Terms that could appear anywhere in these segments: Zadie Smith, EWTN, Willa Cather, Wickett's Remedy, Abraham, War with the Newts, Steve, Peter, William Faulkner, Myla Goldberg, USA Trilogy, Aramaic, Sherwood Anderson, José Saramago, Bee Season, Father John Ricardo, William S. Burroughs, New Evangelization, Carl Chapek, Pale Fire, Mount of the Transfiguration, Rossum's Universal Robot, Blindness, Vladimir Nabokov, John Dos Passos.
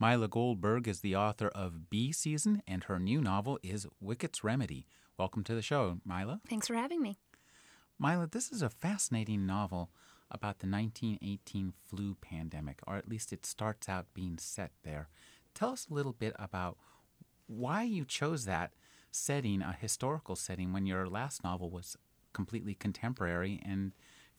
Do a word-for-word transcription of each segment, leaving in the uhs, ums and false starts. Myla Goldberg is the author of Bee Season, and her new novel is Wickett's Remedy. Welcome to the show, Myla. Thanks for having me. Myla, this is a fascinating novel about the nineteen eighteen flu pandemic, or at least it starts out being set there. Tell us a little bit about why you chose that setting, a historical setting, when your last novel was completely contemporary and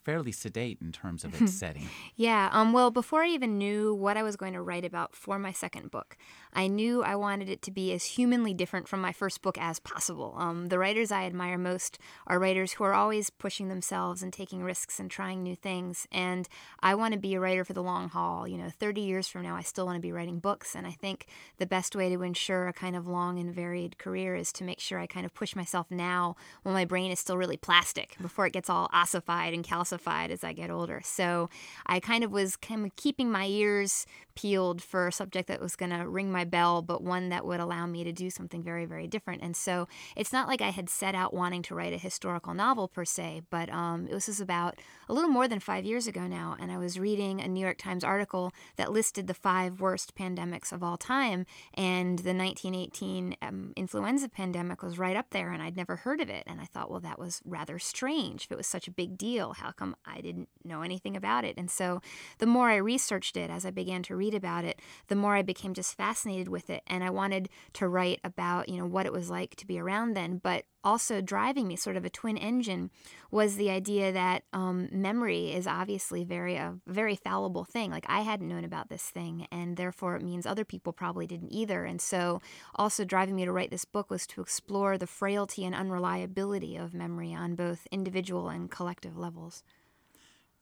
fairly sedate in terms of its setting. Yeah, um, well, before I even knew what I was going to write about for my second book, I knew I wanted it to be as humanly different from my first book as possible. Um, the writers I admire most are writers who are always pushing themselves and taking risks and trying new things, and I want to be a writer for the long haul. You know, thirty years from now, I still want to be writing books, and I think the best way to ensure a kind of long and varied career is to make sure I kind of push myself now when my brain is still really plastic, before it gets all ossified and calcified as I get older. So I kind of was kind of keeping my ears peeled for a subject that was going to ring my bell, but one that would allow me to do something very, very different. And so it's not like I had set out wanting to write a historical novel per se, but um, it was just about a little more than five years ago now, and I was reading a New York Times article that listed the five worst pandemics of all time, and the nineteen eighteen um, influenza pandemic was right up there, and I'd never heard of it. And I thought, well, that was rather strange. If it was such a big deal, how come I didn't know anything about it? And so the more I researched it, as I began to read about it, the more I became just fascinated with it. And I wanted to write about, you know, what it was like to be around then. But also driving me, sort of a twin engine, was the idea that um, memory is obviously very a very fallible thing. Like, I hadn't known about this thing, and therefore it means other people probably didn't either. And so also driving me to write this book was to explore the frailty and unreliability of memory on both individual and collective levels.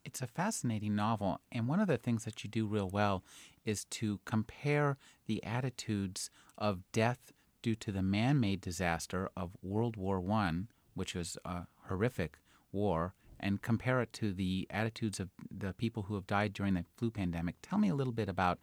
It's a fascinating novel, and one of the things that you do real well is to compare the attitudes of death due to the man-made disaster of World War One, which was a horrific war, and compare it to the attitudes of the people who have died during the flu pandemic. Tell me a little bit about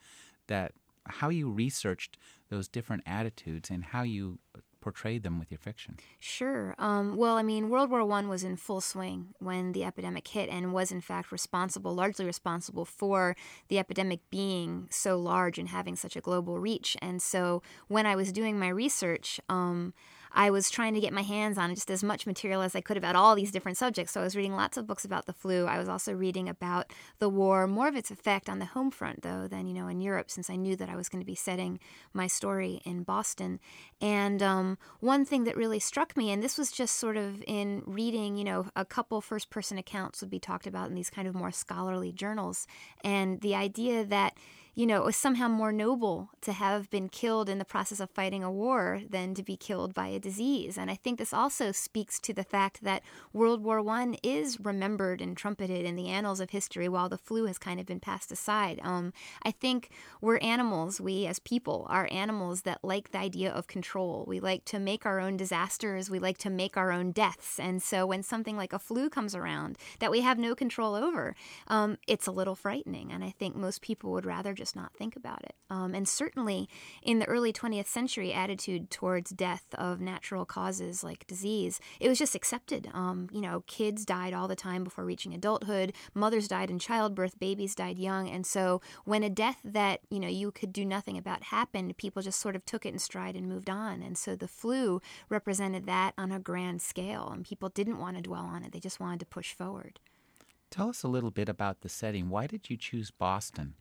that, how you researched those different attitudes and how you portrayed them with your fiction. Sure. Um, well, I mean, World War One was in full swing when the epidemic hit, and was in fact responsible, largely responsible for the epidemic being so large and having such a global reach. And so when I was doing my research, um, I was trying to get my hands on just as much material as I could about all these different subjects. So I was reading lots of books about the flu. I was also reading about the war, more of its effect on the home front, though, than, you know, in Europe, since I knew that I was going to be setting my story in Boston. And um, one thing that really struck me, and this was just sort of in reading, you know, a couple first-person accounts would be talked about in these kind of more scholarly journals, and the idea that, you know, it was somehow more noble to have been killed in the process of fighting a war than to be killed by a disease. And I think this also speaks to the fact that World War One is remembered and trumpeted in the annals of history, while the flu has kind of been passed aside. Um, I think we're animals. We, as people, are animals that like the idea of control. We like to make our own disasters. We like to make our own deaths. And so when something like a flu comes around that we have no control over, um, it's a little frightening. And I think most people would rather just not think about it. Um, and certainly in the early twentieth century, attitude towards death of natural causes like disease, it was just accepted. Um, you know, kids died all the time before reaching adulthood. Mothers died in childbirth. Babies died young. And so when a death that, you know, you could do nothing about happened, people just sort of took it in stride and moved on. And so the flu represented that on a grand scale, and people didn't want to dwell on it. They just wanted to push forward. Tell us a little bit about the setting. Why did you choose Boston?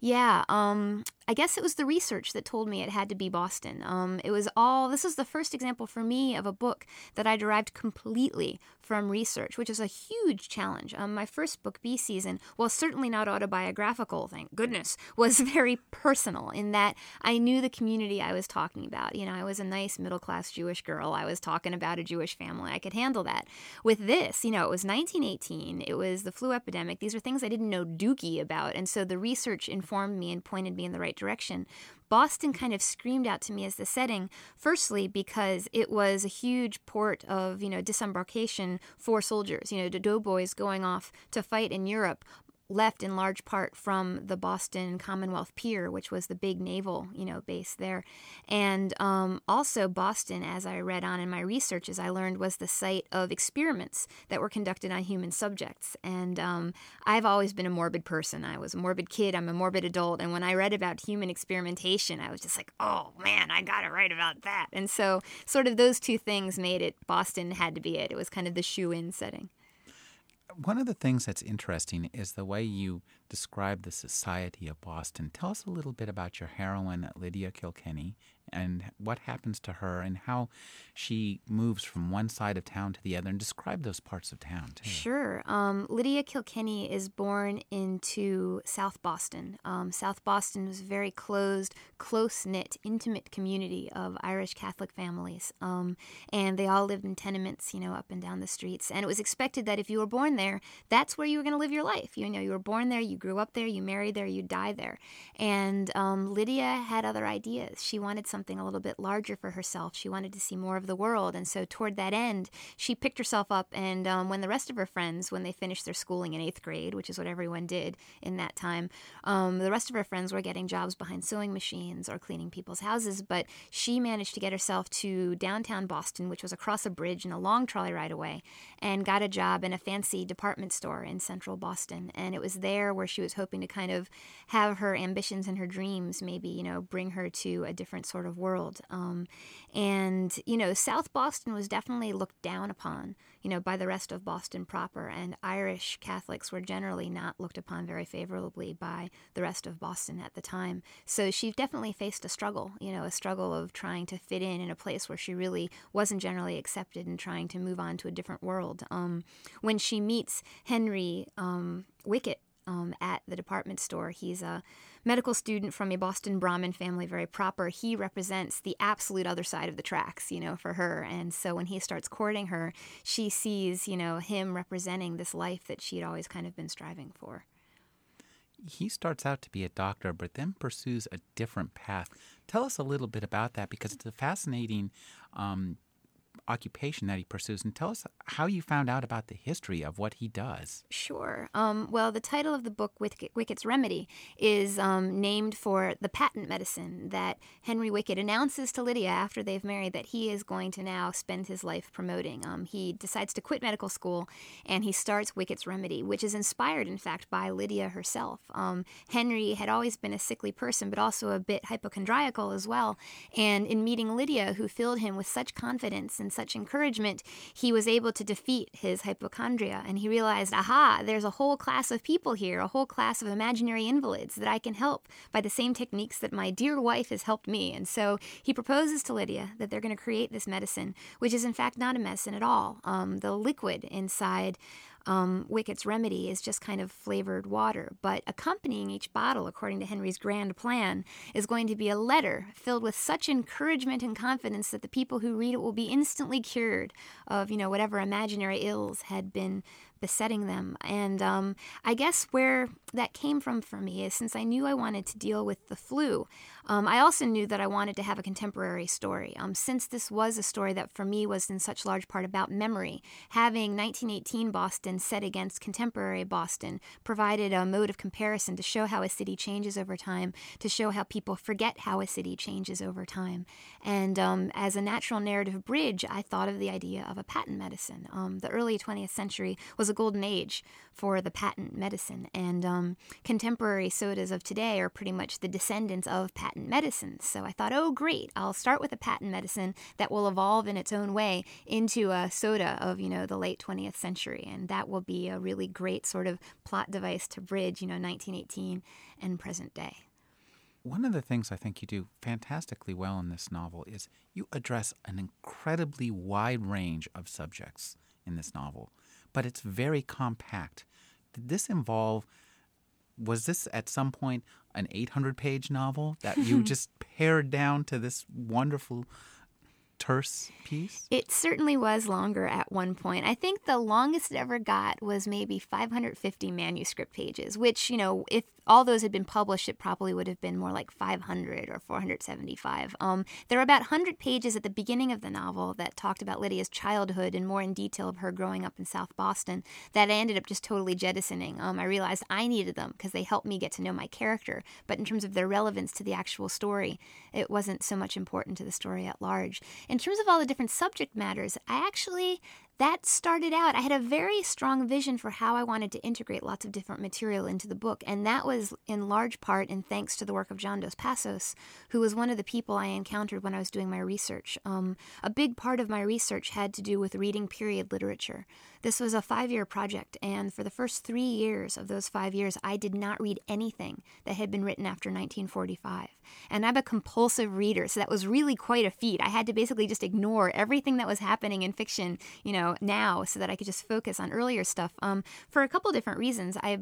Yeah, um, I guess it was the research that told me it had to be Boston. Um, it was all, this is the first example for me of a book that I derived completely from research, which is a huge challenge. Um, my first book, Bee Season, while certainly not autobiographical, thank goodness, was very personal in that I knew the community I was talking about. You know, I was a nice middle-class Jewish girl. I was talking about a Jewish family. I could handle that. With this, you know, it was nineteen eighteen. It was the flu epidemic. These were things I didn't know dookie about. And so the research informed me and pointed me in the right direction. Boston kind of screamed out to me as the setting, firstly, because it was a huge port of, you know, disembarkation for soldiers, you know, doughboys going off to fight in Europe. left in large part from the Boston Commonwealth Pier, which was the big naval, you know, base there. And um, also Boston, as I read on in my research, as I learned, was the site of experiments that were conducted on human subjects. And um, I've always been a morbid person. I was a morbid kid. I'm a morbid adult. And when I read about human experimentation, I was just like, oh, man, I got to write about that. And so sort of those two things made it. Boston had to be it. It was kind of the shoe-in setting. One of the things that's interesting is the way you describe the society of Boston. Tell us a little bit about your heroine, Lydia Kilkenny, and what happens to her and how she moves from one side of town to the other, and describe those parts of town, too. Sure. Um, Lydia Kilkenny is born into South Boston. Um, South Boston was a very closed, close-knit, intimate community of Irish Catholic families, um, and they all lived in tenements, you know, up and down the streets. And it was expected that if you were born there, that's where you were going to live your life. You know, you were born there, you grew up there, you married there, you die there. And um, Lydia had other ideas. She wanted some something a little bit larger for herself. She wanted to see more of the world. And so toward that end, she picked herself up. And um, when the rest of her friends, when they finished their schooling in eighth grade, which is what everyone did in that time, um, the rest of her friends were getting jobs behind sewing machines or cleaning people's houses. But she managed to get herself to downtown Boston, which was across a bridge and a long trolley ride away, and got a job in a fancy department store in central Boston. And it was there where she was hoping to kind of have her ambitions and her dreams maybe, you know, bring her to a different sort of world. Um, and, you know, South Boston was definitely looked down upon, you know, by the rest of Boston proper, and Irish Catholics were generally not looked upon very favorably by the rest of Boston at the time. So she definitely faced a struggle, you know, a struggle of trying to fit in in a place where she really wasn't generally accepted, and trying to move on to a different world. Um, when she meets Henry um, Wickett, Um, at the department store. He's a medical student from a Boston Brahmin family, very proper. He represents the absolute other side of the tracks, you know, for her. And so when he starts courting her, she sees, you know, him representing this life that she'd always kind of been striving for. He starts out to be a doctor, but then pursues a different path. Tell us a little bit about that, because it's a fascinating um occupation that he pursues, and tell us how you found out about the history of what he does. Sure. Um, well, the title of the book, Wickett's Remedy, is um, named for the patent medicine that Henry Wickett announces to Lydia after they've married that he is going to now spend his life promoting. Um, he decides to quit medical school, and he starts Wickett's Remedy, which is inspired, in fact, by Lydia herself. Um, Henry had always been a sickly person, but also a bit hypochondriacal as well, and in meeting Lydia, who filled him with such confidence and such encouragement, he was able to defeat his hypochondria, and he realized, aha, there's a whole class of people here, a whole class of imaginary invalids that I can help by the same techniques that my dear wife has helped me. And so he proposes to Lydia that they're going to create this medicine, which is in fact not a medicine at all. Um, the liquid inside Um, Wickett's Remedy is just kind of flavored water, but accompanying each bottle, according to Henry's grand plan, is going to be a letter filled with such encouragement and confidence that the people who read it will be instantly cured of, you know, whatever imaginary ills had been besetting them. And um, I guess where that came from for me is, since I knew I wanted to deal with the flu, um, I also knew that I wanted to have a contemporary story. Um, since this was a story that for me was in such large part about memory, having nineteen eighteen Boston set against contemporary Boston provided a mode of comparison to show how a city changes over time, to show how people forget how a city changes over time. And um, as a natural narrative bridge, I thought of the idea of a patent medicine. Um, the early twentieth century was a golden age for the patent medicine, and um, contemporary sodas of today are pretty much the descendants of patent medicine. So I thought, oh great, I'll start with a patent medicine that will evolve in its own way into a soda of, you know, the late twentieth century, and that will be a really great sort of plot device to bridge, you know, nineteen eighteen and present day. One of the things I think you do fantastically well in this novel is you address an incredibly wide range of subjects in this novel, but it's very compact. Did this involve, was this at some point an eight hundred page novel that you just pared down to this wonderful terse piece? It certainly was longer at one point. I think the longest it ever got was maybe five hundred fifty manuscript pages, which, you know, if all those had been published, it probably would have been more like five hundred or four hundred seventy-five. Um, there were about one hundred pages at the beginning of the novel that talked about Lydia's childhood and more in detail of her growing up in South Boston that I ended up just totally jettisoning. Um, I realized I needed them because they helped me get to know my character. But in terms of their relevance to the actual story, it wasn't so much important to the story at large. In terms of all the different subject matters, I actually... That started out, I had a very strong vision for how I wanted to integrate lots of different material into the book, and that was in large part in thanks to the work of John Dos Passos, who was one of the people I encountered when I was doing my research. Um, a big part of my research had to do with reading period literature. This was a five-year project, and for the first three years of those five years, I did not read anything that had been written after nineteen forty-five. And I'm a compulsive reader, so that was really quite a feat. I had to basically just ignore everything that was happening in fiction, you know, now so that I could just focus on earlier stuff um, for a couple different reasons. I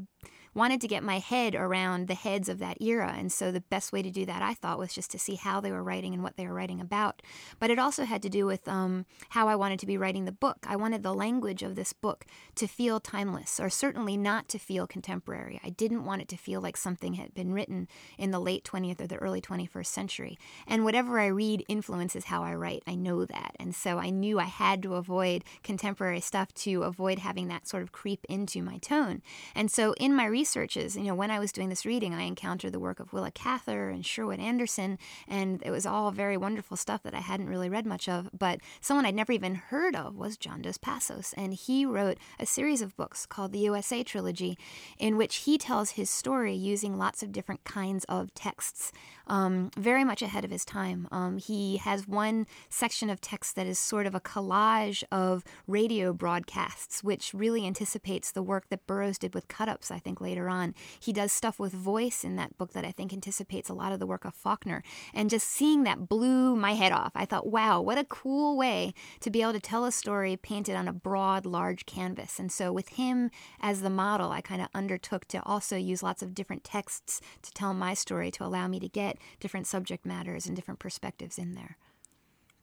wanted to get my head around the heads of that era, and so the best way to do that, I thought, was just to see how they were writing and what they were writing about. But it also had to do with um, how I wanted to be writing the book. I wanted the language of this book to feel timeless, or certainly not to feel contemporary. I didn't want it to feel like something had been written in the late twentieth or the early twenty-first century. And whatever I read influences how I write. I know that. And so I knew I had to avoid contemporary stuff to avoid having that sort of creep into my tone. And so in my research, Researches, you know, when I was doing this reading, I encountered the work of Willa Cather and Sherwood Anderson, and it was all very wonderful stuff that I hadn't really read much of. But someone I'd never even heard of was John Dos Passos, and he wrote a series of books called the U S A Trilogy, in which he tells his story using lots of different kinds of texts, um, very much ahead of his time. Um, he has one section of text that is sort of a collage of radio broadcasts, which really anticipates the work that Burroughs did with cut-ups, I think, later. Later on, he does stuff with voice in that book that I think anticipates a lot of the work of Faulkner. And just seeing that blew my head off. I thought, wow, what a cool way to be able to tell a story painted on a broad, large canvas. And so with him as the model, I kind of undertook to also use lots of different texts to tell my story to allow me to get different subject matters and different perspectives in there.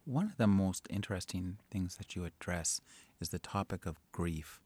One of the most interesting things that you address is the topic of grief.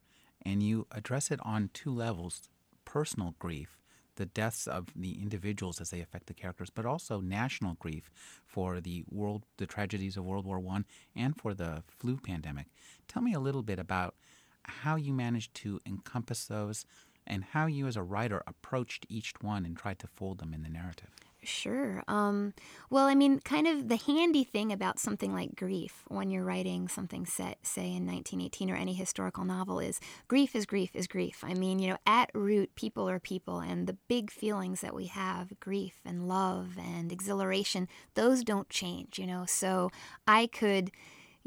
And you address it on two levels. Personal grief, the deaths of the individuals as they affect the characters, but also national grief for the world, the tragedies of World War One, and for the flu pandemic. Tell me a little bit about how you managed to encompass those and how you as a writer approached each one and tried to fold them in the narrative. Sure. Um, well, I mean, kind of the handy thing about something like grief when you're writing something set, say, in nineteen eighteen or any historical novel is grief is grief is grief. I mean, you know, at root, people are people, and the big feelings that we have, grief and love and exhilaration, those don't change, you know. So I could...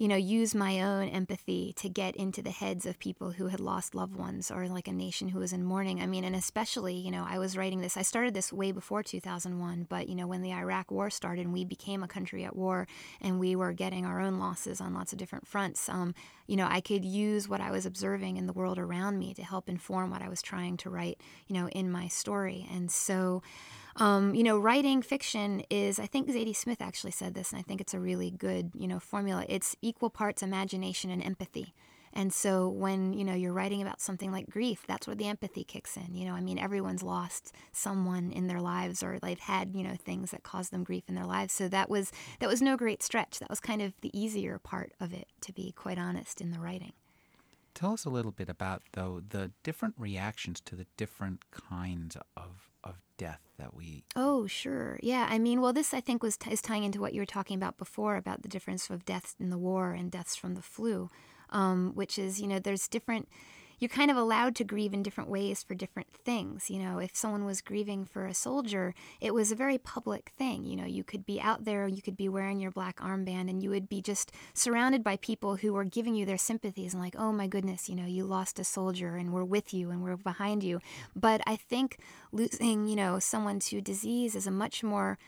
you know, use my own empathy to get into the heads of people who had lost loved ones, or like a nation who was in mourning. I mean, and especially, you know, I was writing this, I started this way before two thousand one, but, you know, when the Iraq War started and we became a country at war and we were getting our own losses on lots of different fronts, um, you know, I could use what I was observing in the world around me to help inform what I was trying to write, you know, in my story. And so... Um, you know, writing fiction is, I think Zadie Smith actually said this, and I think it's a really good, you know, formula. It's equal parts imagination and empathy. And so when, you know, you're writing about something like grief, that's where the empathy kicks in. You know, I mean, everyone's lost someone in their lives, or they've had, you know, things that caused them grief in their lives. So that was, that was no great stretch. That was kind of the easier part of it, to be quite honest, in the writing. Tell us a little bit about, though, the different reactions to the different kinds of of death that we... Oh, sure. Yeah, I mean, well, this, I think, was t- is tying into what you were talking about before, about the difference of deaths in the war and deaths from the flu, um, which is, you know, there's different... You're kind of allowed to grieve in different ways for different things. You know, if someone was grieving for a soldier, it was a very public thing. You know, you could be out there, you could be wearing your black armband, and you would be just surrounded by people who were giving you their sympathies and like, oh my goodness, you know, you lost a soldier and we're with you and we're behind you. But I think losing, you know, someone to disease is a much more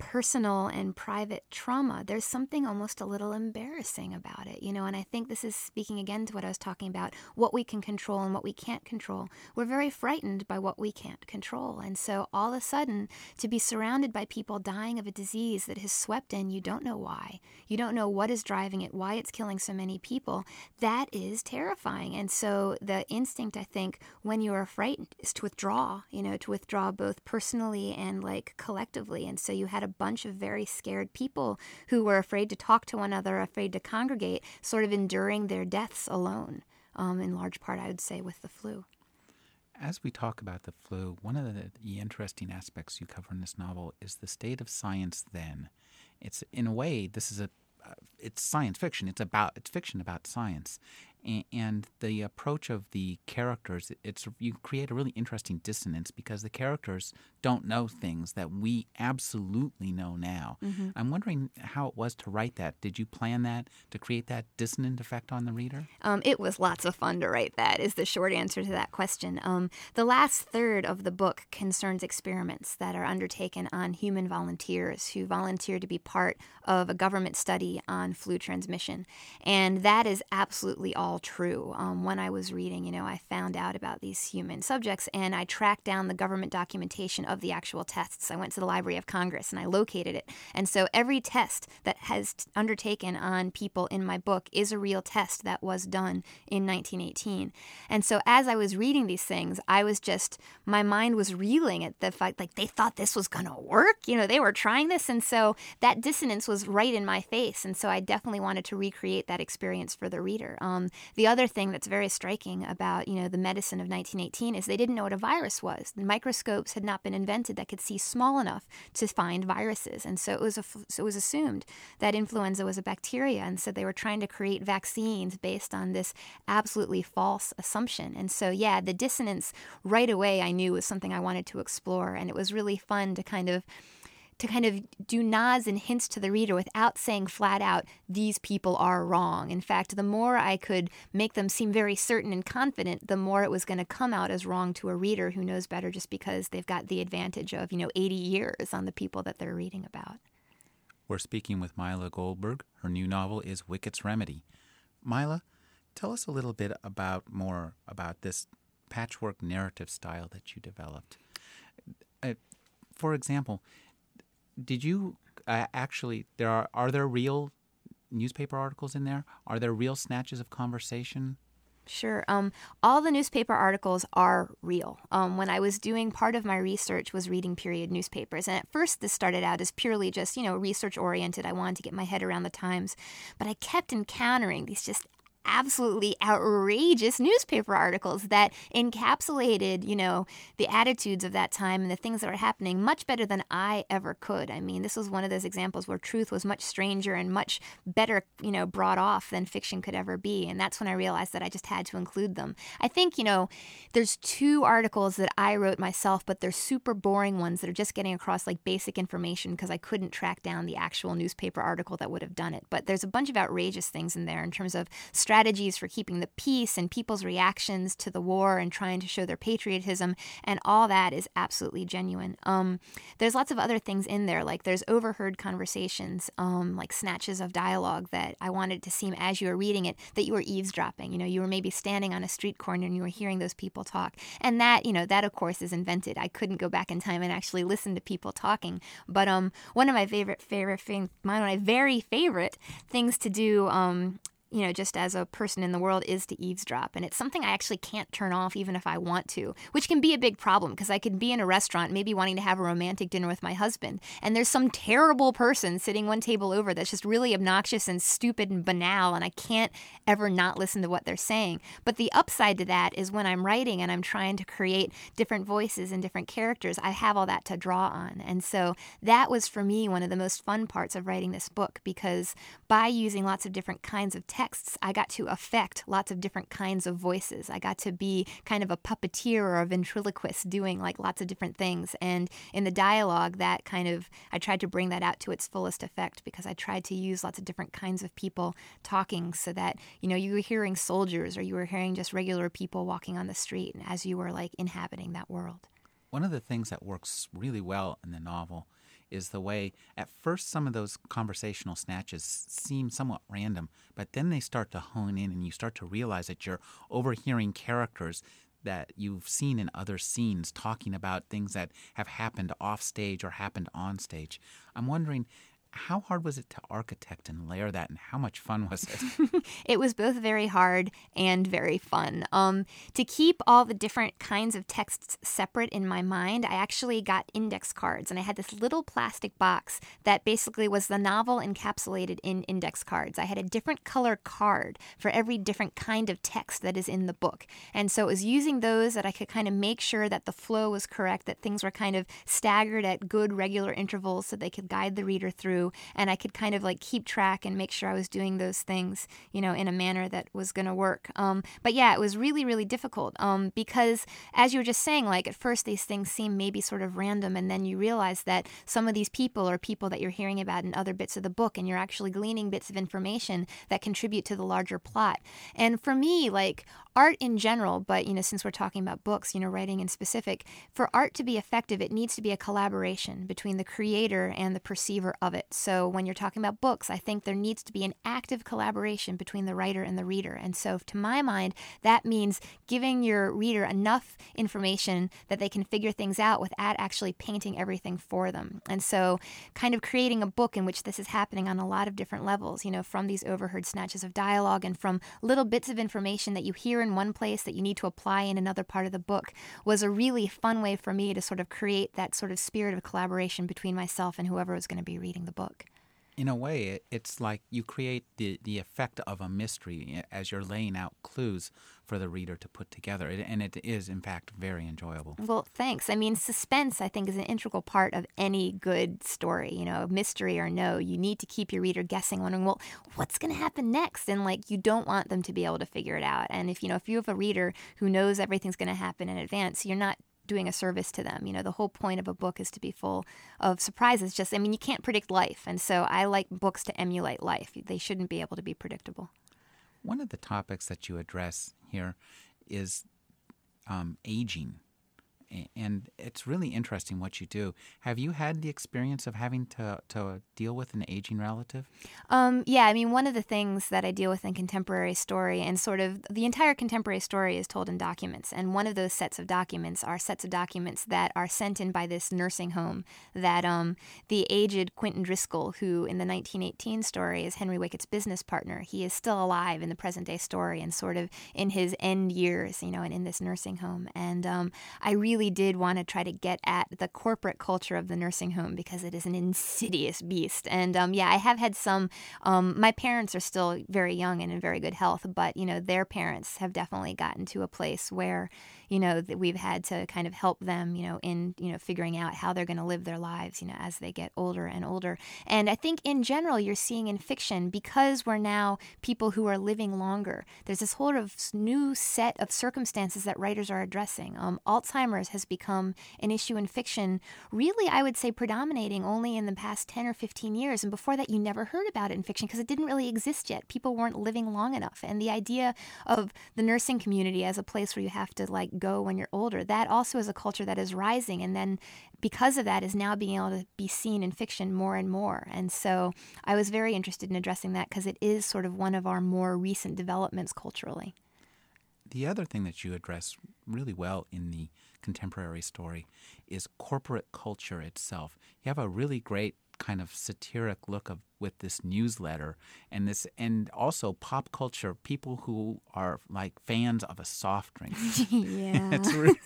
personal and private trauma, there's something almost a little embarrassing about it, you know, and I think this is speaking again to what I was talking about, what we can control and what we can't control. We're very frightened by what we can't control. And so all of a sudden, to be surrounded by people dying of a disease that has swept in, you don't know why, you don't know what is driving it, why it's killing so many people, that is terrifying. And so the instinct, I think, when you are frightened is to withdraw, you know, to withdraw both personally and like collectively. And so you had a bunch of very scared people who were afraid to talk to one another, afraid to congregate, sort of enduring their deaths alone, um, in large part, I would say, with the flu. As we talk about the flu, one of the interesting aspects you cover in this novel is the state of science then. It's, in a way, this is a, uh, it's science fiction. It's about, it's fiction about science. A- and the approach of the characters, it's, you create a really interesting dissonance because the characters don't know things that we absolutely know now. Mm-hmm. I'm wondering how it was to write that. Did you plan that to create that dissonant effect on the reader? Um, it was lots of fun to write that, is the short answer to that question. Um, the last third of the book concerns experiments that are undertaken on human volunteers who volunteer to be part of a government study on flu transmission. And that is absolutely all true. Um, when I was reading, you know, I found out about these human subjects and I tracked down the government documentation of the actual tests. I went to the Library of Congress and I located it. And so every test that has t- undertaken on people in my book is a real test that was done in nineteen eighteen. And so as I was reading these things, I was just, my mind was reeling at the fact, like, they thought this was going to work. You know, they were trying this. And so that dissonance was right in my face. And so I definitely wanted to recreate that experience for the reader. Um, the other thing that's very striking about, you know, the medicine of nineteen eighteen is they didn't know what a virus was. The microscopes had not been invented that could see small enough to find viruses, and so it was a, so it was assumed that influenza was a bacteria, and so they were trying to create vaccines based on this absolutely false assumption. And so, yeah, the dissonance right away I knew was something I wanted to explore, and it was really fun to kind of to kind of do nods and hints to the reader without saying flat out, these people are wrong. In fact, the more I could make them seem very certain and confident, the more it was going to come out as wrong to a reader who knows better just because they've got the advantage of, you know, eighty years on the people that they're reading about. We're speaking with Myla Goldberg. Her new novel is Wickett's Remedy. Myla, tell us a little bit about more about this patchwork narrative style that you developed. Uh, for example, Did you uh, actually, there are, are there real newspaper articles in there? Are there real snatches of conversation? Sure. Um, all the newspaper articles are real. Um, when I was doing part of my research was reading period newspapers. And at first this started out as purely just, you know, research oriented. I wanted to get my head around the times. But I kept encountering these just absolutely outrageous newspaper articles that encapsulated, you know, the attitudes of that time and the things that were happening much better than I ever could. I mean, this was one of those examples where truth was much stranger and much better, you know, brought off than fiction could ever be. And that's when I realized that I just had to include them. I think, you know, there's two articles that I wrote myself, but they're super boring ones that are just getting across like basic information because I couldn't track down the actual newspaper article that would have done it. But there's a bunch of outrageous things in there in terms of strategies for keeping the peace and people's reactions to the war and trying to show their patriotism, and all that is absolutely genuine. Um, there's lots of other things in there, like there's overheard conversations, um, like snatches of dialogue that I wanted to seem as you were reading it that you were eavesdropping. You know, you were maybe standing on a street corner and you were hearing those people talk, and that, you know, that of course is invented. I couldn't go back in time and actually listen to people talking. But um, one of my favorite, favorite, thing, one of my very favorite things to do. Um, you know, just as a person in the world is to eavesdrop. And it's something I actually can't turn off even if I want to, which can be a big problem because I could be in a restaurant maybe wanting to have a romantic dinner with my husband. And there's some terrible person sitting one table over that's just really obnoxious and stupid and banal. And I can't ever not listen to what they're saying. But the upside to that is when I'm writing and I'm trying to create different voices and different characters, I have all that to draw on. And so that was for me one of the most fun parts of writing this book, because by using lots of different kinds of text, Texts, I got to affect lots of different kinds of voices. I got to be kind of a puppeteer or a ventriloquist doing like lots of different things. And in the dialogue, that kind of, I tried to bring that out to its fullest effect because I tried to use lots of different kinds of people talking so that, you know, you were hearing soldiers or you were hearing just regular people walking on the street as you were like inhabiting that world. One of the things that works really well in the novel is the way, at first some of those conversational snatches seem somewhat random, but then they start to hone in and you start to realize that you're overhearing characters that you've seen in other scenes talking about things that have happened off stage or happened on stage. I'm wondering, how hard was it to architect and layer that, and how much fun was it? It was both very hard and very fun. Um, to keep all the different kinds of texts separate in my mind, I actually got index cards, and I had this little plastic box that basically was the novel encapsulated in index cards. I had a different color card for every different kind of text that is in the book. And so it was using those that I could kind of make sure that the flow was correct, that things were kind of staggered at good regular intervals so they could guide the reader through. And I could kind of like keep track and make sure I was doing those things, you know, in a manner that was going to work. Um, but yeah, it was really, really difficult um, because, as you were just saying, like at first these things seem maybe sort of random, and then you realize that some of these people are people that you're hearing about in other bits of the book, and you're actually gleaning bits of information that contribute to the larger plot. And for me, like art in general, but you know, since we're talking about books, you know, writing in specific, for art to be effective, it needs to be a collaboration between the creator and the perceiver of it. So when you're talking about books, I think there needs to be an active collaboration between the writer and the reader. And so to my mind, that means giving your reader enough information that they can figure things out without actually painting everything for them. And so kind of creating a book in which this is happening on a lot of different levels, you know, from these overheard snatches of dialogue and from little bits of information that you hear in one place that you need to apply in another part of the book, was a really fun way for me to sort of create that sort of spirit of collaboration between myself and whoever was going to be reading the book. book. In a way, it, it's like you create the, the effect of a mystery as you're laying out clues for the reader to put together. It, and it is, in fact, very enjoyable. Well, thanks. I mean, suspense, I think, is an integral part of any good story, you know, mystery or no. You need to keep your reader guessing, wondering, well, what's going to happen next? And, like, you don't want them to be able to figure it out. And if, you know, if you have a reader who knows everything's going to happen in advance, you're not doing a service to them. You know, the whole point of a book is to be full of surprises. Just, I mean, you can't predict life. And so I like books to emulate life. They shouldn't be able to be predictable. One of the topics that you address here is um, aging. And it's really interesting what you do. Have you had the experience of having to, to deal with an aging relative? Um, yeah, I mean, one of the things that I deal with in contemporary story, and sort of the entire contemporary story is told in documents. And one of those sets of documents are sets of documents that are sent in by this nursing home that um, the aged Quentin Driscoll, who in the nineteen eighteen story is Henry Wickett's business partner, he is still alive in the present day story and sort of in his end years, you know, and in this nursing home. And um, I really did want to try to get at the corporate culture of the nursing home because it is an insidious beast. And um, yeah, I have had some, um, my parents are still very young and in very good health, but you know, their parents have definitely gotten to a place where, you know, that we've had to kind of help them, you know, in, you know, figuring out how they're going to live their lives, you know, as they get older and older. And I think in general, you're seeing in fiction, because we're now people who are living longer, there's this whole new set of circumstances that writers are addressing. Um, Alzheimer's has become an issue in fiction, really, I would say, predominating only in the past ten or fifteen years. And before that, you never heard about it in fiction because it didn't really exist yet. People weren't living long enough. And the idea of the nursing community as a place where you have to, like, go when you're older, that also is a culture that is rising. And then because of that is now being able to be seen in fiction more and more. And so I was very interested in addressing that because it is sort of one of our more recent developments culturally. The other thing that you address really well in the contemporary story is corporate culture itself. You have a really great kind of satiric look of with this newsletter and this, and also pop culture, people who are like fans of a soft drink. Yeah. It's really,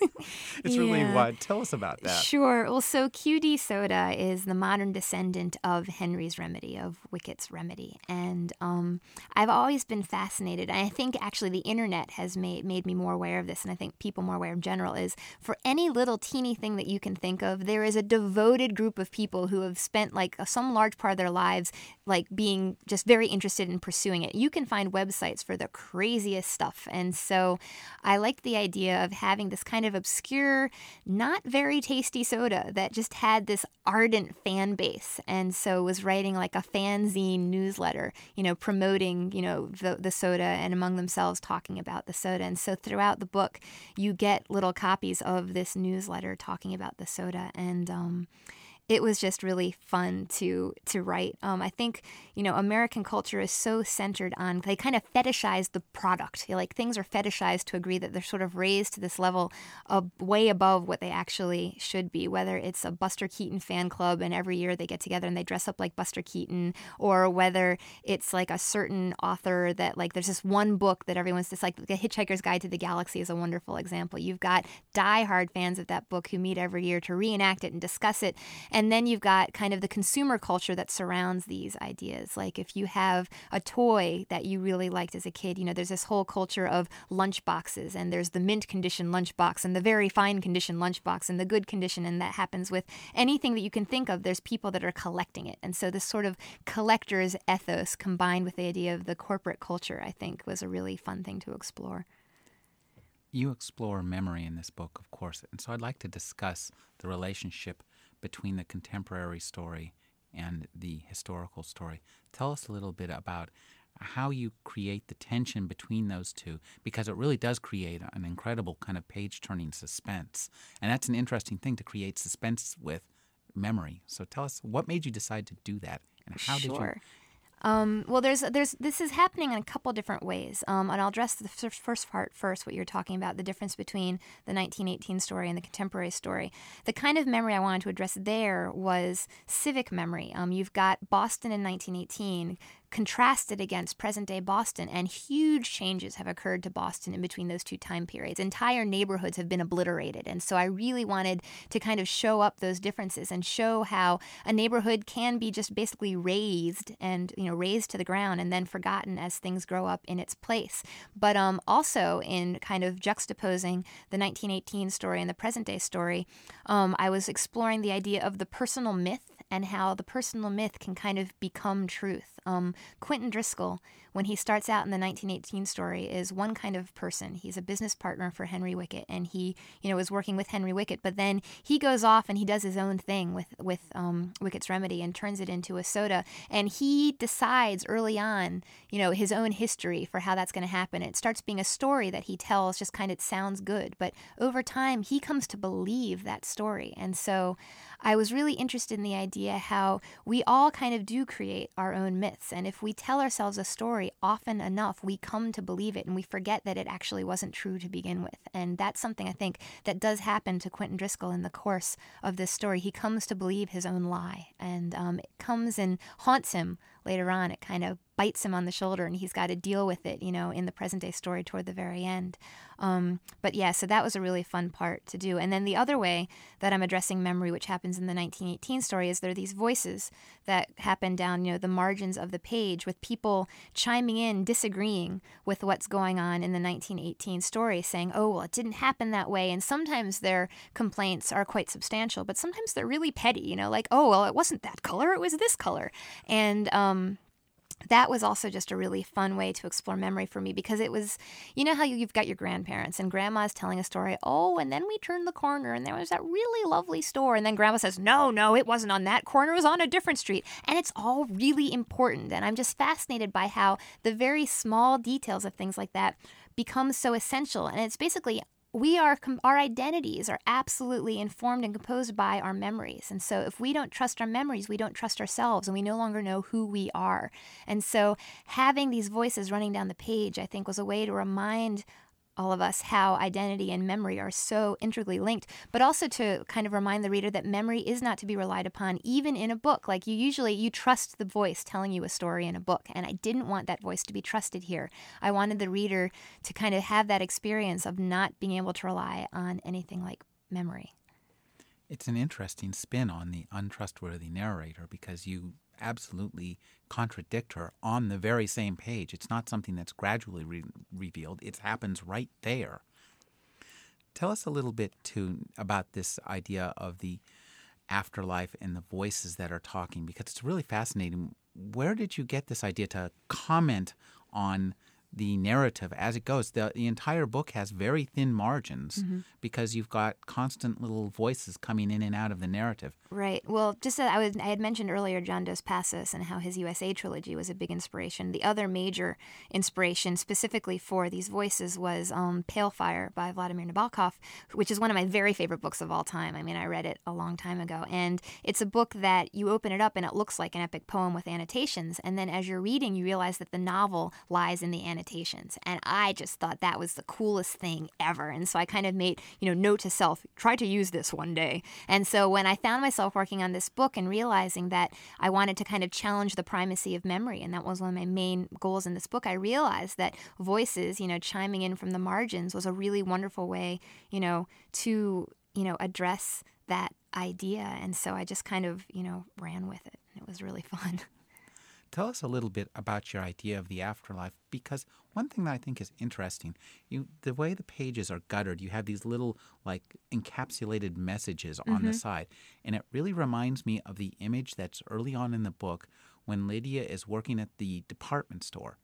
it's yeah. really wild. Tell us about that. Sure. Well, so Q D Soda is the modern descendant of Henry's Remedy, of Wickett's Remedy. And um, I've always been fascinated. I think actually the internet has made, made me more aware of this, and I think people more aware in general, is for any little teeny thing that you can think of, there is a devoted group of people who have spent like some large part of their lives like being just very interested in pursuing it. You can find websites for the craziest stuff. And so I liked the idea of having this kind of obscure, not very tasty soda that just had this ardent fan base. And so was writing like a fanzine newsletter, you know, promoting, you know, the, the soda and among themselves talking about the soda. And so throughout the book, you get little copies of this newsletter talking about the soda. And um it was just really fun to to write. Um, I think, you know, American culture is so centered on, they kind of fetishize the product. Like, things are fetishized to agree that they're sort of raised to this level of way above what they actually should be, whether it's a Buster Keaton fan club and every year they get together and they dress up like Buster Keaton, or whether it's like a certain author that, like, there's this one book that everyone's just like, The Hitchhiker's Guide to the Galaxy is a wonderful example. You've got diehard fans of that book who meet every year to reenact it and discuss it. And then you've got kind of the consumer culture that surrounds these ideas. Like, if you have a toy that you really liked as a kid, you know, there's this whole culture of lunchboxes, and there's the mint condition lunchbox and the very fine condition lunchbox and the good condition. And that happens with anything that you can think of. There's people that are collecting it. And so this sort of collector's ethos combined with the idea of the corporate culture, I think, was a really fun thing to explore. You explore memory in this book, of course, and so I'd like to discuss the relationship between the contemporary story and the historical story. Tell us a little bit about how you create the tension between those two, because it really does create an incredible kind of page-turning suspense. And that's an interesting thing, to create suspense with memory. So tell us, what made you decide to do that, and how Sure. did you... Um, well, there's there's this is happening in a couple different ways, um, and I'll address the f- first part first, what you're talking about, the difference between the nineteen eighteen story and the contemporary story. The kind of memory I wanted to address there was civic memory. Um, you've got Boston in nineteen eighteen contrasted against present-day Boston, and huge changes have occurred to Boston in between those two time periods. Entire neighborhoods have been obliterated, and so I really wanted to kind of show up those differences and show how a neighborhood can be just basically razed and, you know, razed to the ground and then forgotten as things grow up in its place. But um, also in kind of juxtaposing the nineteen eighteen story and the present-day story, um, I was exploring the idea of the personal myth and how the personal myth can kind of become truth. Um, Quentin Driscoll, when he starts out in the nineteen eighteen story, is one kind of person. He's a business partner for Henry Wickett, and he, you know, is working with Henry Wickett, but then he goes off and he does his own thing with, with um, Wickett's Remedy and turns it into a soda. And he decides early on, you know, his own history for how that's going to happen. It starts being a story that he tells, just kind of sounds good, but over time he comes to believe that story. And so I was really interested in the idea how we all kind of do create our own myths, and if we tell ourselves a story often enough, we come to believe it, and we forget that it actually wasn't true to begin with. And that's something I think that does happen to Quentin Driscoll in the course of this story. He comes to believe his own lie, and um, it comes and haunts him later on. It kind of bites him on the shoulder, and he's got to deal with it, you know, in the present-day story toward the very end. Um, but yeah, so that was a really fun part to do. And then the other way that I'm addressing memory, which happens in the nineteen eighteen story, is there are these voices that happen down, you know, the margins of the page, with people chiming in, disagreeing with what's going on in the nineteen eighteen story, saying, oh, well, it didn't happen that way. And sometimes their complaints are quite substantial, but sometimes they're really petty, you know, like, oh, well, it wasn't that color, it was this color. And, um... that was also just a really fun way to explore memory for me, because it was, you know how you've got your grandparents and grandma's telling a story, oh, and then we turned the corner and there was that really lovely store, and then grandma says, no, no, it wasn't on that corner, it was on a different street. And it's all really important, and I'm just fascinated by how the very small details of things like that become so essential. And it's basically, we are, our identities are absolutely informed and composed by our memories. And so if we don't trust our memories, we don't trust ourselves, and we no longer know who we are. And so having these voices running down the page, I think, was a way to remind all of us how identity and memory are so intricately linked, but also to kind of remind the reader that memory is not to be relied upon, even in a book. Like, you usually, you trust the voice telling you a story in a book, and I didn't want that voice to be trusted here. I wanted the reader to kind of have that experience of not being able to rely on anything like memory. It's an interesting spin on the untrustworthy narrator, because you absolutely contradict her on the very same page. It's not something that's gradually re- revealed. It happens right there. Tell us a little bit, too, about this idea of the afterlife and the voices that are talking, because it's really fascinating. Where did you get this idea to comment on the narrative as it goes. The, the entire book has very thin margins mm-hmm. because you've got constant little voices coming in and out of the narrative. Right. Well, just so I, was, I had mentioned earlier John Dos Passos and how his U S A trilogy was a big inspiration. The other major inspiration specifically for these voices was um, Pale Fire by Vladimir Nabokov, which is one of my very favorite books of all time. I mean, I read it a long time ago. And it's a book that you open it up and it looks like an epic poem with annotations. And then as you're reading, you realize that the novel lies in the annotations. And I just thought that was the coolest thing ever. And so I kind of made, you know, note to self, try to use this one day. And so when I found myself working on this book and realizing that I wanted to kind of challenge the primacy of memory, and that was one of my main goals in this book, I realized that voices, you know, chiming in from the margins was a really wonderful way, you know, to, you know, address that idea. And so I just kind of, you know, ran with it. It was really fun. Tell us a little bit about your idea of the afterlife, because one thing that I think is interesting, you, the way the pages are guttered, you have these little like encapsulated messages on mm-hmm. the side. And it really reminds me of the image that's early on in the book when Lydia is working at the department store.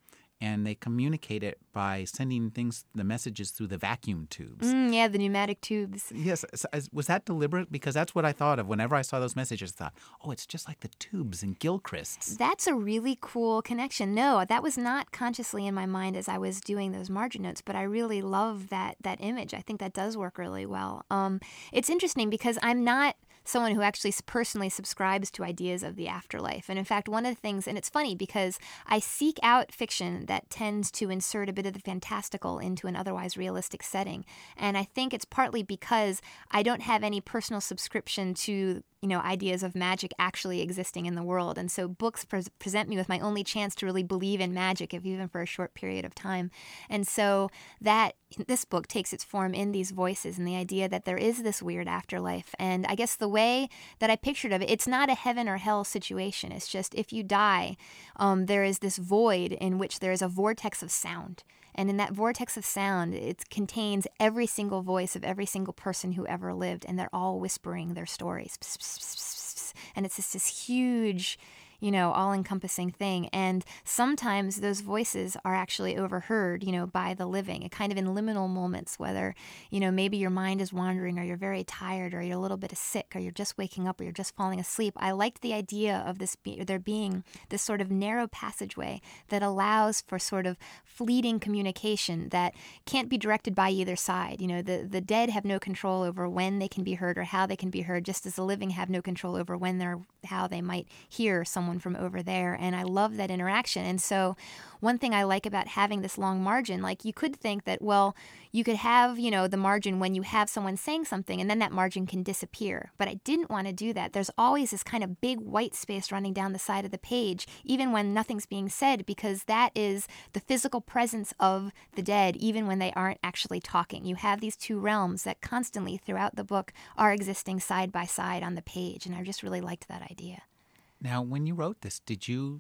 And they communicate it by sending things, the messages through the vacuum tubes. Mm, yeah, the pneumatic tubes. Yes. Was that deliberate? Because that's what I thought of whenever I saw those messages. I thought, oh, it's just like the tubes in Gilchrist's. That's a really cool connection. No, that was not consciously in my mind as I was doing those margin notes, but I really love that that image. I think that does work really well. Um, it's interesting because I'm not someone who actually personally subscribes to ideas of the afterlife. And in fact, one of the things, and it's funny because I seek out fiction that tends to insert a bit of the fantastical into an otherwise realistic setting. And I think it's partly because I don't have any personal subscription to, you know, ideas of magic actually existing in the world. And so books pre- present me with my only chance to really believe in magic, if even for a short period of time. And so that this book takes its form in these voices and the idea that there is this weird afterlife. And I guess the way that I pictured of it, it's not a heaven or hell situation. It's just if you die, um, there is this void in which there is a vortex of sound. And in that vortex of sound, it contains every single voice of every single person who ever lived, and they're all whispering their stories. Pss, pss, pss, pss, pss. And it's just this huge, you know, all-encompassing thing. And sometimes those voices are actually overheard, you know, by the living, kind of in liminal moments, whether, you know, maybe your mind is wandering or you're very tired or you're a little bit sick or you're just waking up or you're just falling asleep. I liked the idea of this be- there being this sort of narrow passageway that allows for sort of fleeting communication that can't be directed by either side. You know, the, the dead have no control over when they can be heard or how they can be heard, just as the living have no control over when they're how they might hear someone from over there. And I love that interaction. And so one thing I like about having this long margin, like you could think that, well, you could have, you know, the margin when you have someone saying something and then that margin can disappear. But I didn't want to do that. There's always this kind of big white space running down the side of the page, even when nothing's being said, because that is the physical presence of the dead, even when they aren't actually talking. You have these two realms that constantly throughout the book are existing side by side on the page. And I just really liked that idea. Now, when you wrote this, did you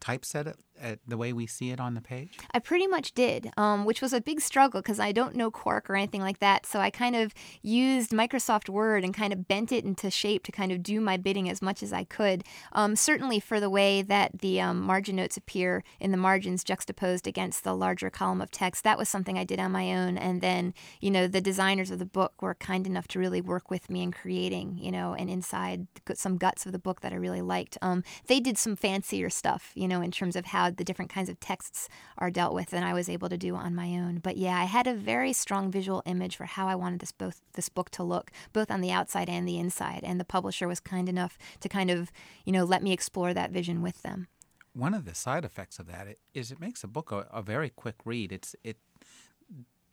typeset it uh, the way we see it on the page? I pretty much did, um, which was a big struggle because I don't know Quark or anything like that. So I kind of used Microsoft Word and kind of bent it into shape to kind of do my bidding as much as I could. Um, certainly for the way that the um, margin notes appear in the margins juxtaposed against the larger column of text, that was something I did on my own. And then, you know, the designers of the book were kind enough to really work with me in creating, you know, and inside some guts of the book that I really liked. Um, they did some fancier stuff, you know, in terms of how the different kinds of texts are dealt with than I was able to do on my own. But yeah, I had a very strong visual image for how I wanted this both this book to look, both on the outside and the inside. And the publisher was kind enough to kind of, you know, let me explore that vision with them. One of the side effects of that is it makes a book a, a very quick read. It's it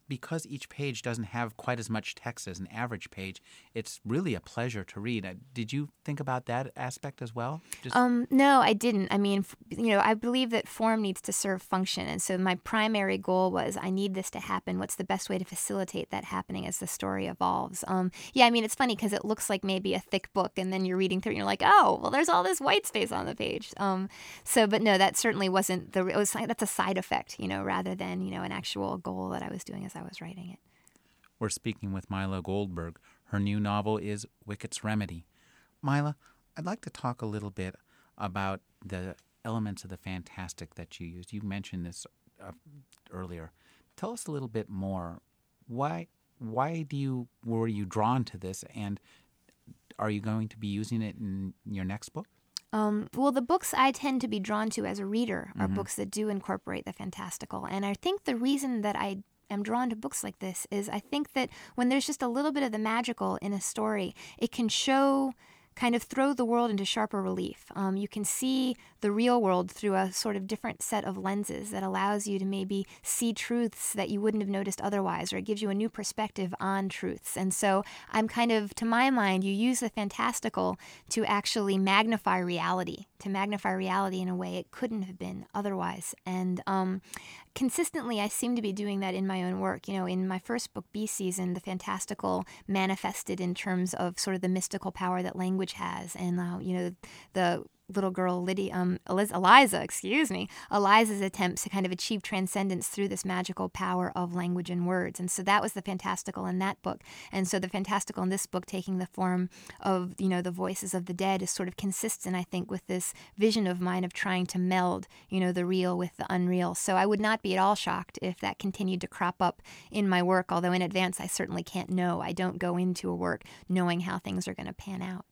because each page doesn't have quite as much text as an average page, it's really a pleasure to read. Did you think about that aspect as well? Just... Um, no, I didn't. I mean, you know, I believe that form needs to serve function. And so my primary goal was I need this to happen. What's the best way to facilitate that happening as the story evolves? Um, yeah, I mean, it's funny because it looks like maybe a thick book and then you're reading through it and you're like, oh, well, there's all this white space on the page. Um, so, but no, that certainly wasn't the, it was, that's a side effect, you know, rather than, you know, an actual goal that I was doing as I was writing it. We're speaking with Myla Goldberg. Her new novel is Wickett's Remedy. Myla, I'd like to talk a little bit about the elements of the fantastic that you used. You mentioned this uh, earlier. Tell us a little bit more. Why why do you were you drawn to this, and are you going to be using it in your next book? Um, well, the books I tend to be drawn to as a reader are mm-hmm. books that do incorporate the fantastical. And I think the reason that I am drawn to books like this is I think that when there's just a little bit of the magical in a story, it can show, kind of throw the world into sharper relief. Um, you can see the real world through a sort of different set of lenses that allows you to maybe see truths that you wouldn't have noticed otherwise, or it gives you a new perspective on truths. And so I'm kind of, to my mind, you use the fantastical to actually magnify reality, to magnify reality in a way it couldn't have been otherwise. And um, consistently, I seem to be doing that in my own work. You know, in my first book, Bee Season, the fantastical manifested in terms of sort of the mystical power that language has, and uh, you know, the little girl Lydia, um, Eliza, Eliza, excuse me, Eliza's attempts to kind of achieve transcendence through this magical power of language and words. And so that was the fantastical in that book. And so the fantastical in this book, taking the form of, you know, the voices of the dead, is sort of consistent, I think, with this vision of mine of trying to meld, you know, the real with the unreal. So I would not be at all shocked if that continued to crop up in my work, although in advance I certainly can't know. I don't go into a work knowing how things are going to pan out.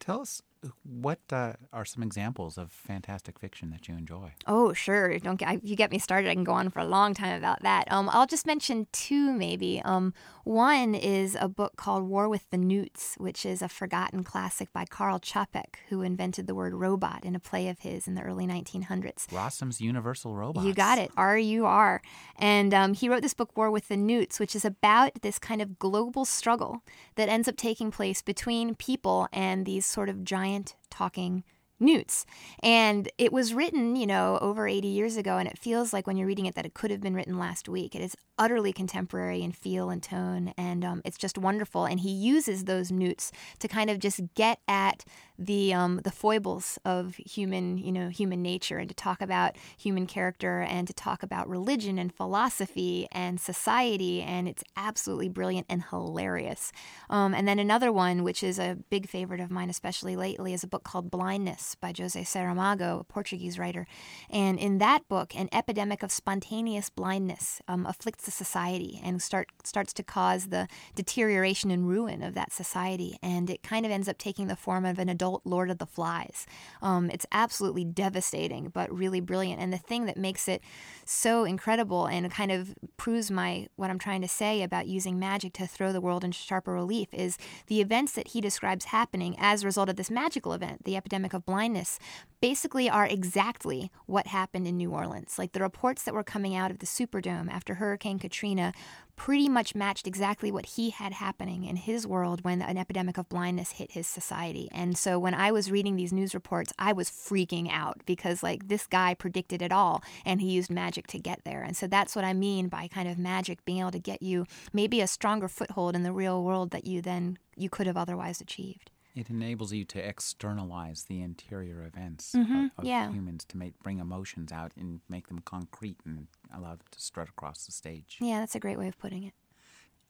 Tell us, what uh, are some examples of fantastic fiction that you enjoy? Oh, sure. Don't get, I, you get me started, I can go on for a long time about that. Um, I'll just mention two, maybe. Um, one is a book called War with the Newts, which is a forgotten classic by Carl Chapek, who invented the word robot in a play of his in the early nineteen hundreds. Rossum's Universal Robot. You got it. R U R. And um, he wrote this book, War with the Newts, which is about this kind of global struggle that ends up taking place between people and these sort of giant talking newts. And it was written, you know, over eighty years ago, and it feels like when you're reading it that it could have been written last week. It is utterly contemporary in feel and tone, and um, it's just wonderful. And he uses those newts to kind of just get at the um, the foibles of human, you know, human nature, and to talk about human character, and to talk about religion and philosophy and society. And it's absolutely brilliant and hilarious. Um, and then another one, which is a big favorite of mine, especially lately, is a book called Blindness by José Saramago, a Portuguese writer. And in that book, an epidemic of spontaneous blindness um, afflicts the society and start starts to cause the deterioration and ruin of that society. And it kind of ends up taking the form of an adult Lord of the Flies. Um, it's absolutely devastating, but really brilliant. And the thing that makes it so incredible and kind of proves my what I'm trying to say about using magic to throw the world into sharper relief is the events that he describes happening as a result of this magical event, the epidemic of blindness, basically are exactly what happened in New Orleans. Like the reports that were coming out of the Superdome after Hurricane Katrina pretty much matched exactly what he had happening in his world when an epidemic of blindness hit his society. And so when I was reading these news reports, I was freaking out because, like, this guy predicted it all, and he used magic to get there. And so that's what I mean by kind of magic being able to get you maybe a stronger foothold in the real world that you then you could have otherwise achieved. It enables you to externalize the interior events mm-hmm, of, of yeah. humans, to make, bring emotions out and make them concrete and allow them to strut across the stage. Yeah, that's a great way of putting it.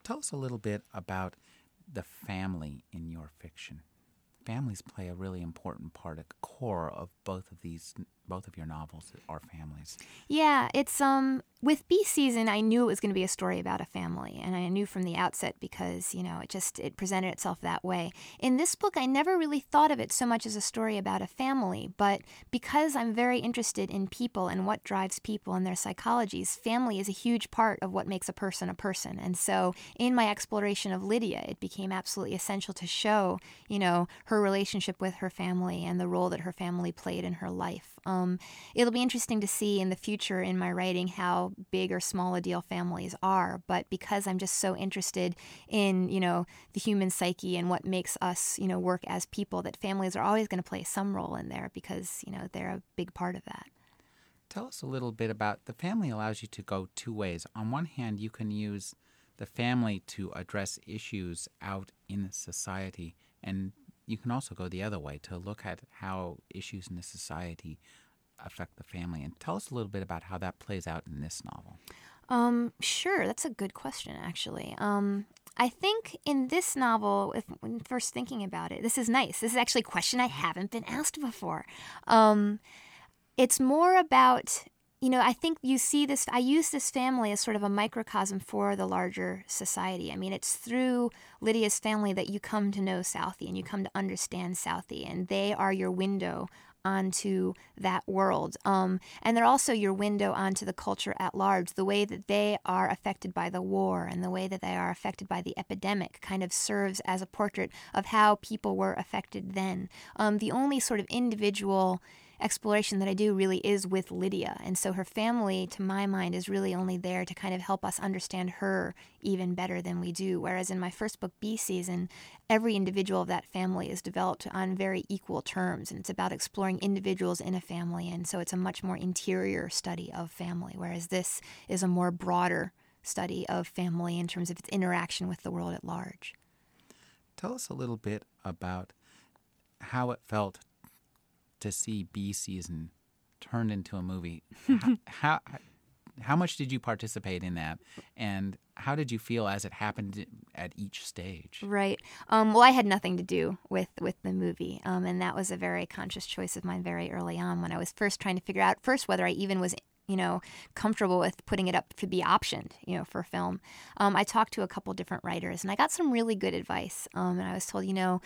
Tell us a little bit about the family in your fiction. Families play a really important part. At the core of both of these, both of your novels, are families. Yeah, it's um with Bee Season, I knew it was going to be a story about a family, and I knew from the outset because, you know, it just it presented itself that way. In this book, I never really thought of it so much as a story about a family, but because I'm very interested in people and what drives people and their psychologies, family is a huge part of what makes a person a person. And so, in my exploration of Lydia, it became absolutely essential to show, you know, her relationship with her family and the role that her family played in her life. Um, it'll be interesting to see in the future in my writing how big or small a deal families are, but because I'm just so interested in, you know, the human psyche and what makes us, you know, work as people, that families are always going to play some role in there because, you know, they're a big part of that. Tell us a little bit about the family. Allows you to go two ways. On one hand, you can use the family to address issues out in society, and you can also go the other way to look at how issues in the society affect the family. And tell us a little bit about how that plays out in this novel. Um, sure. That's a good question, actually. Um, I think in this novel, if, when first thinking about it, this is nice. This is actually a question I haven't been asked before. Um, it's more about you know, I think you see this, I use this family as sort of a microcosm for the larger society. I mean, it's through Lydia's family that you come to know Southie and you come to understand Southie, and they are your window onto that world. Um, and they're also your window onto the culture at large. The way that they are affected by the war and the way that they are affected by the epidemic kind of serves as a portrait of how people were affected then. Um, the only sort of individual exploration that I do really is with Lydia. And so her family, to my mind, is really only there to kind of help us understand her even better than we do. Whereas in my first book, Bee Season, every individual of that family is developed on very equal terms. And it's about exploring individuals in a family. And so it's a much more interior study of family. Whereas this is a more broader study of family in terms of its interaction with the world at large. Tell us a little bit about how it felt to see Bee Season turned into a movie. how, how how much did you participate in that, and how did you feel as it happened at each stage? Right. Um, well, I had nothing to do with, with the movie, um, and that was a very conscious choice of mine very early on when I was first trying to figure out first whether I even was you know, comfortable with putting it up to be optioned, you know, for film. Um, I talked to a couple different writers, and I got some really good advice, um, and I was told, you know,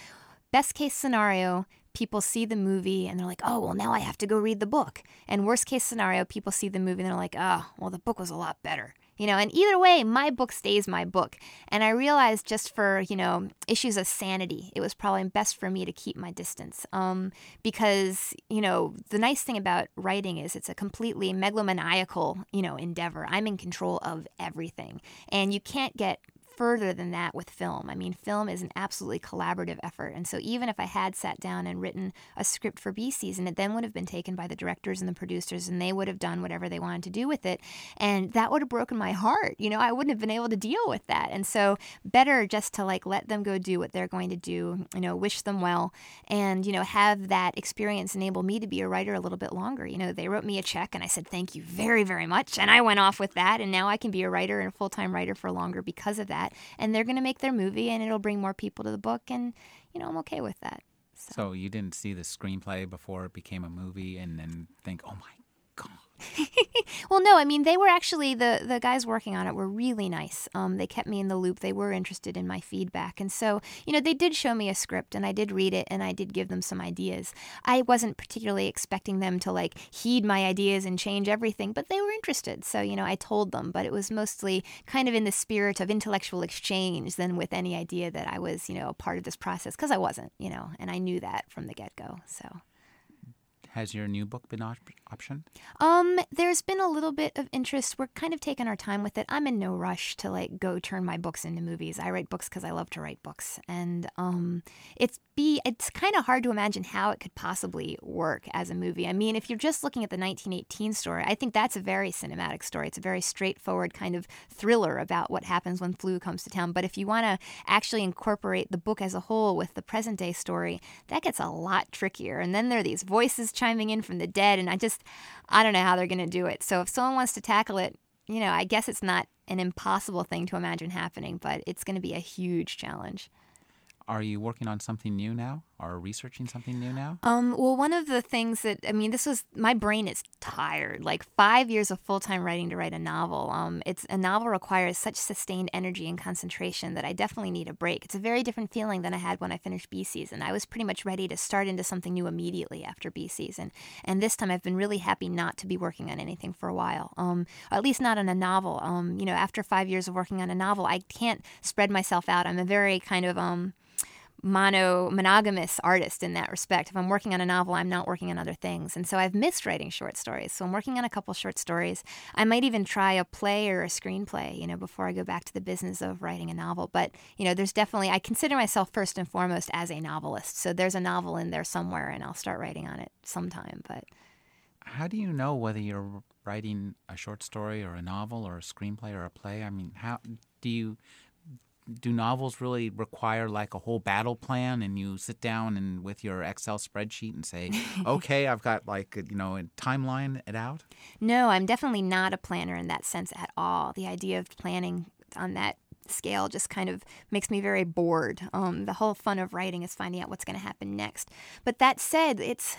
best case scenario, people see the movie and they're like, oh, well, now I have to go read the book. And worst case scenario, people see the movie and they're like, oh, well, the book was a lot better. You know, and either way, my book stays my book. And I realized just for, you know, issues of sanity, it was probably best for me to keep my distance. Um, because, you know, the nice thing about writing is it's a completely megalomaniacal, you know, endeavor. I'm in control of everything. And you can't get further than that with film. I mean, film is an absolutely collaborative effort. And so even if I had sat down and written a script for Bee Season, it then would have been taken by the directors and the producers, and they would have done whatever they wanted to do with it. And that would have broken my heart. You know, I wouldn't have been able to deal with that. And so better just to like let them go do what they're going to do, you know, wish them well, and, you know, have that experience enable me to be a writer a little bit longer. You know, they wrote me a check and I said, thank you very, very much. And I went off with that. And now I can be a writer and a full-time writer for longer because of that. And they're going to make their movie, and it'll bring more people to the book, and, you know, I'm okay with that. So, so you didn't see the screenplay before it became a movie and then think, oh, my God. Well, no, I mean, they were actually, the, the guys working on it were really nice. Um, they kept me in the loop. They were interested in my feedback. And so, you know, they did show me a script, and I did read it, and I did give them some ideas. I wasn't particularly expecting them to, like, heed my ideas and change everything, but they were interested. So, you know, I told them, but it was mostly kind of in the spirit of intellectual exchange than with any idea that I was, you know, a part of this process, because I wasn't, you know, and I knew that from the get-go, so... Has your new book been op- optioned? Um, there's been a little bit of interest. We're kind of taking our time with it. I'm in no rush to like go turn my books into movies. I write books because I love to write books, and um, it's be it's kind of hard to imagine how it could possibly work as a movie. I mean, if you're just looking at the nineteen eighteen story, I think that's a very cinematic story. It's a very straightforward kind of thriller about what happens when flu comes to town. But if you want to actually incorporate the book as a whole with the present day story, that gets a lot trickier. And then there are these voices chiming in from the dead, and I just I don't know how they're going to do it. So if someone wants to tackle it, you know, I guess it's not an impossible thing to imagine happening, but it's going to be a huge challenge. Are you working on something new now? Or researching something new now? Um, well, one of the things that, I mean, this was, my brain is tired. Like five years of full-time writing to write a novel. Um, it's a novel requires such sustained energy and concentration that I definitely need a break. It's a very different feeling than I had when I finished Bee Season. I was pretty much ready to start into something new immediately after Bee Season. And this time I've been really happy not to be working on anything for a while. Um, at least not on a novel. Um, you know, after five years of working on a novel, I can't spread myself out. I'm a very kind of... Um, mono monogamous artist in that respect. If I'm working on a novel, I'm not working on other things. And so I've missed writing short stories. So I'm working on a couple short stories. I might even try a play or a screenplay, you know, before I go back to the business of writing a novel. But, you know, there's definitely, I consider myself first and foremost as a novelist. So there's a novel in there somewhere, and I'll start writing on it sometime. But how do you know whether you're writing a short story or a novel or a screenplay or a play? I mean, how do you... Do novels really require like a whole battle plan, and you sit down and with your Excel spreadsheet and say, okay, I've got like, you know, a timeline it out? No, I'm definitely not a planner in that sense at all. The idea of planning on that scale just kind of makes me very bored. Um, the whole fun of writing is finding out what's going to happen next. But that said, it's...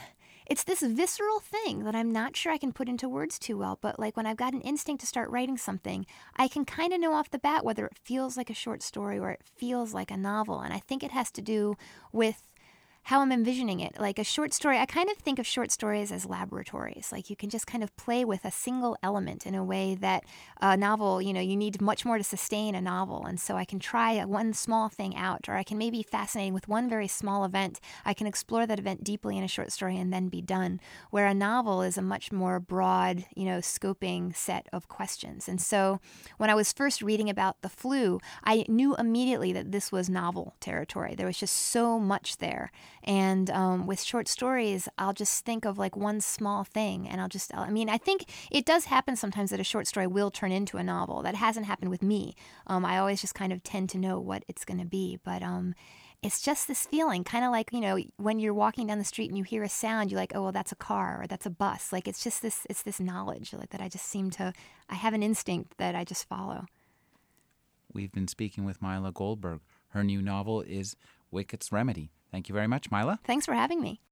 it's this visceral thing that I'm not sure I can put into words too well, but like when I've got an instinct to start writing something, I can kind of know off the bat whether it feels like a short story or it feels like a novel. And I think it has to do with how I'm envisioning it. Like a short story, I kind of think of short stories as laboratories. Like you can just kind of play with a single element in a way that a novel, you know, you need much more to sustain a novel. And so I can try one small thing out, or I can maybe be fascinated with one very small event. I can explore that event deeply in a short story and then be done, where a novel is a much more broad, you know, scoping set of questions. And so when I was first reading about the flu, I knew immediately that this was novel territory. There was just so much there. And um, with short stories, I'll just think of like one small thing, and I'll just, I mean, I think it does happen sometimes that a short story will turn into a novel. That hasn't happened with me. Um, I always just kind of tend to know what it's going to be, but um, it's just this feeling, kind of like, you know, when you're walking down the street and you hear a sound, you're like, oh, well, that's a car or that's a bus. Like, it's just this, it's this knowledge like that I just seem to, I have an instinct that I just follow. We've been speaking with Myla Goldberg. Her new novel is Wickett's Remedy. Thank you very much, Myla. Thanks for having me.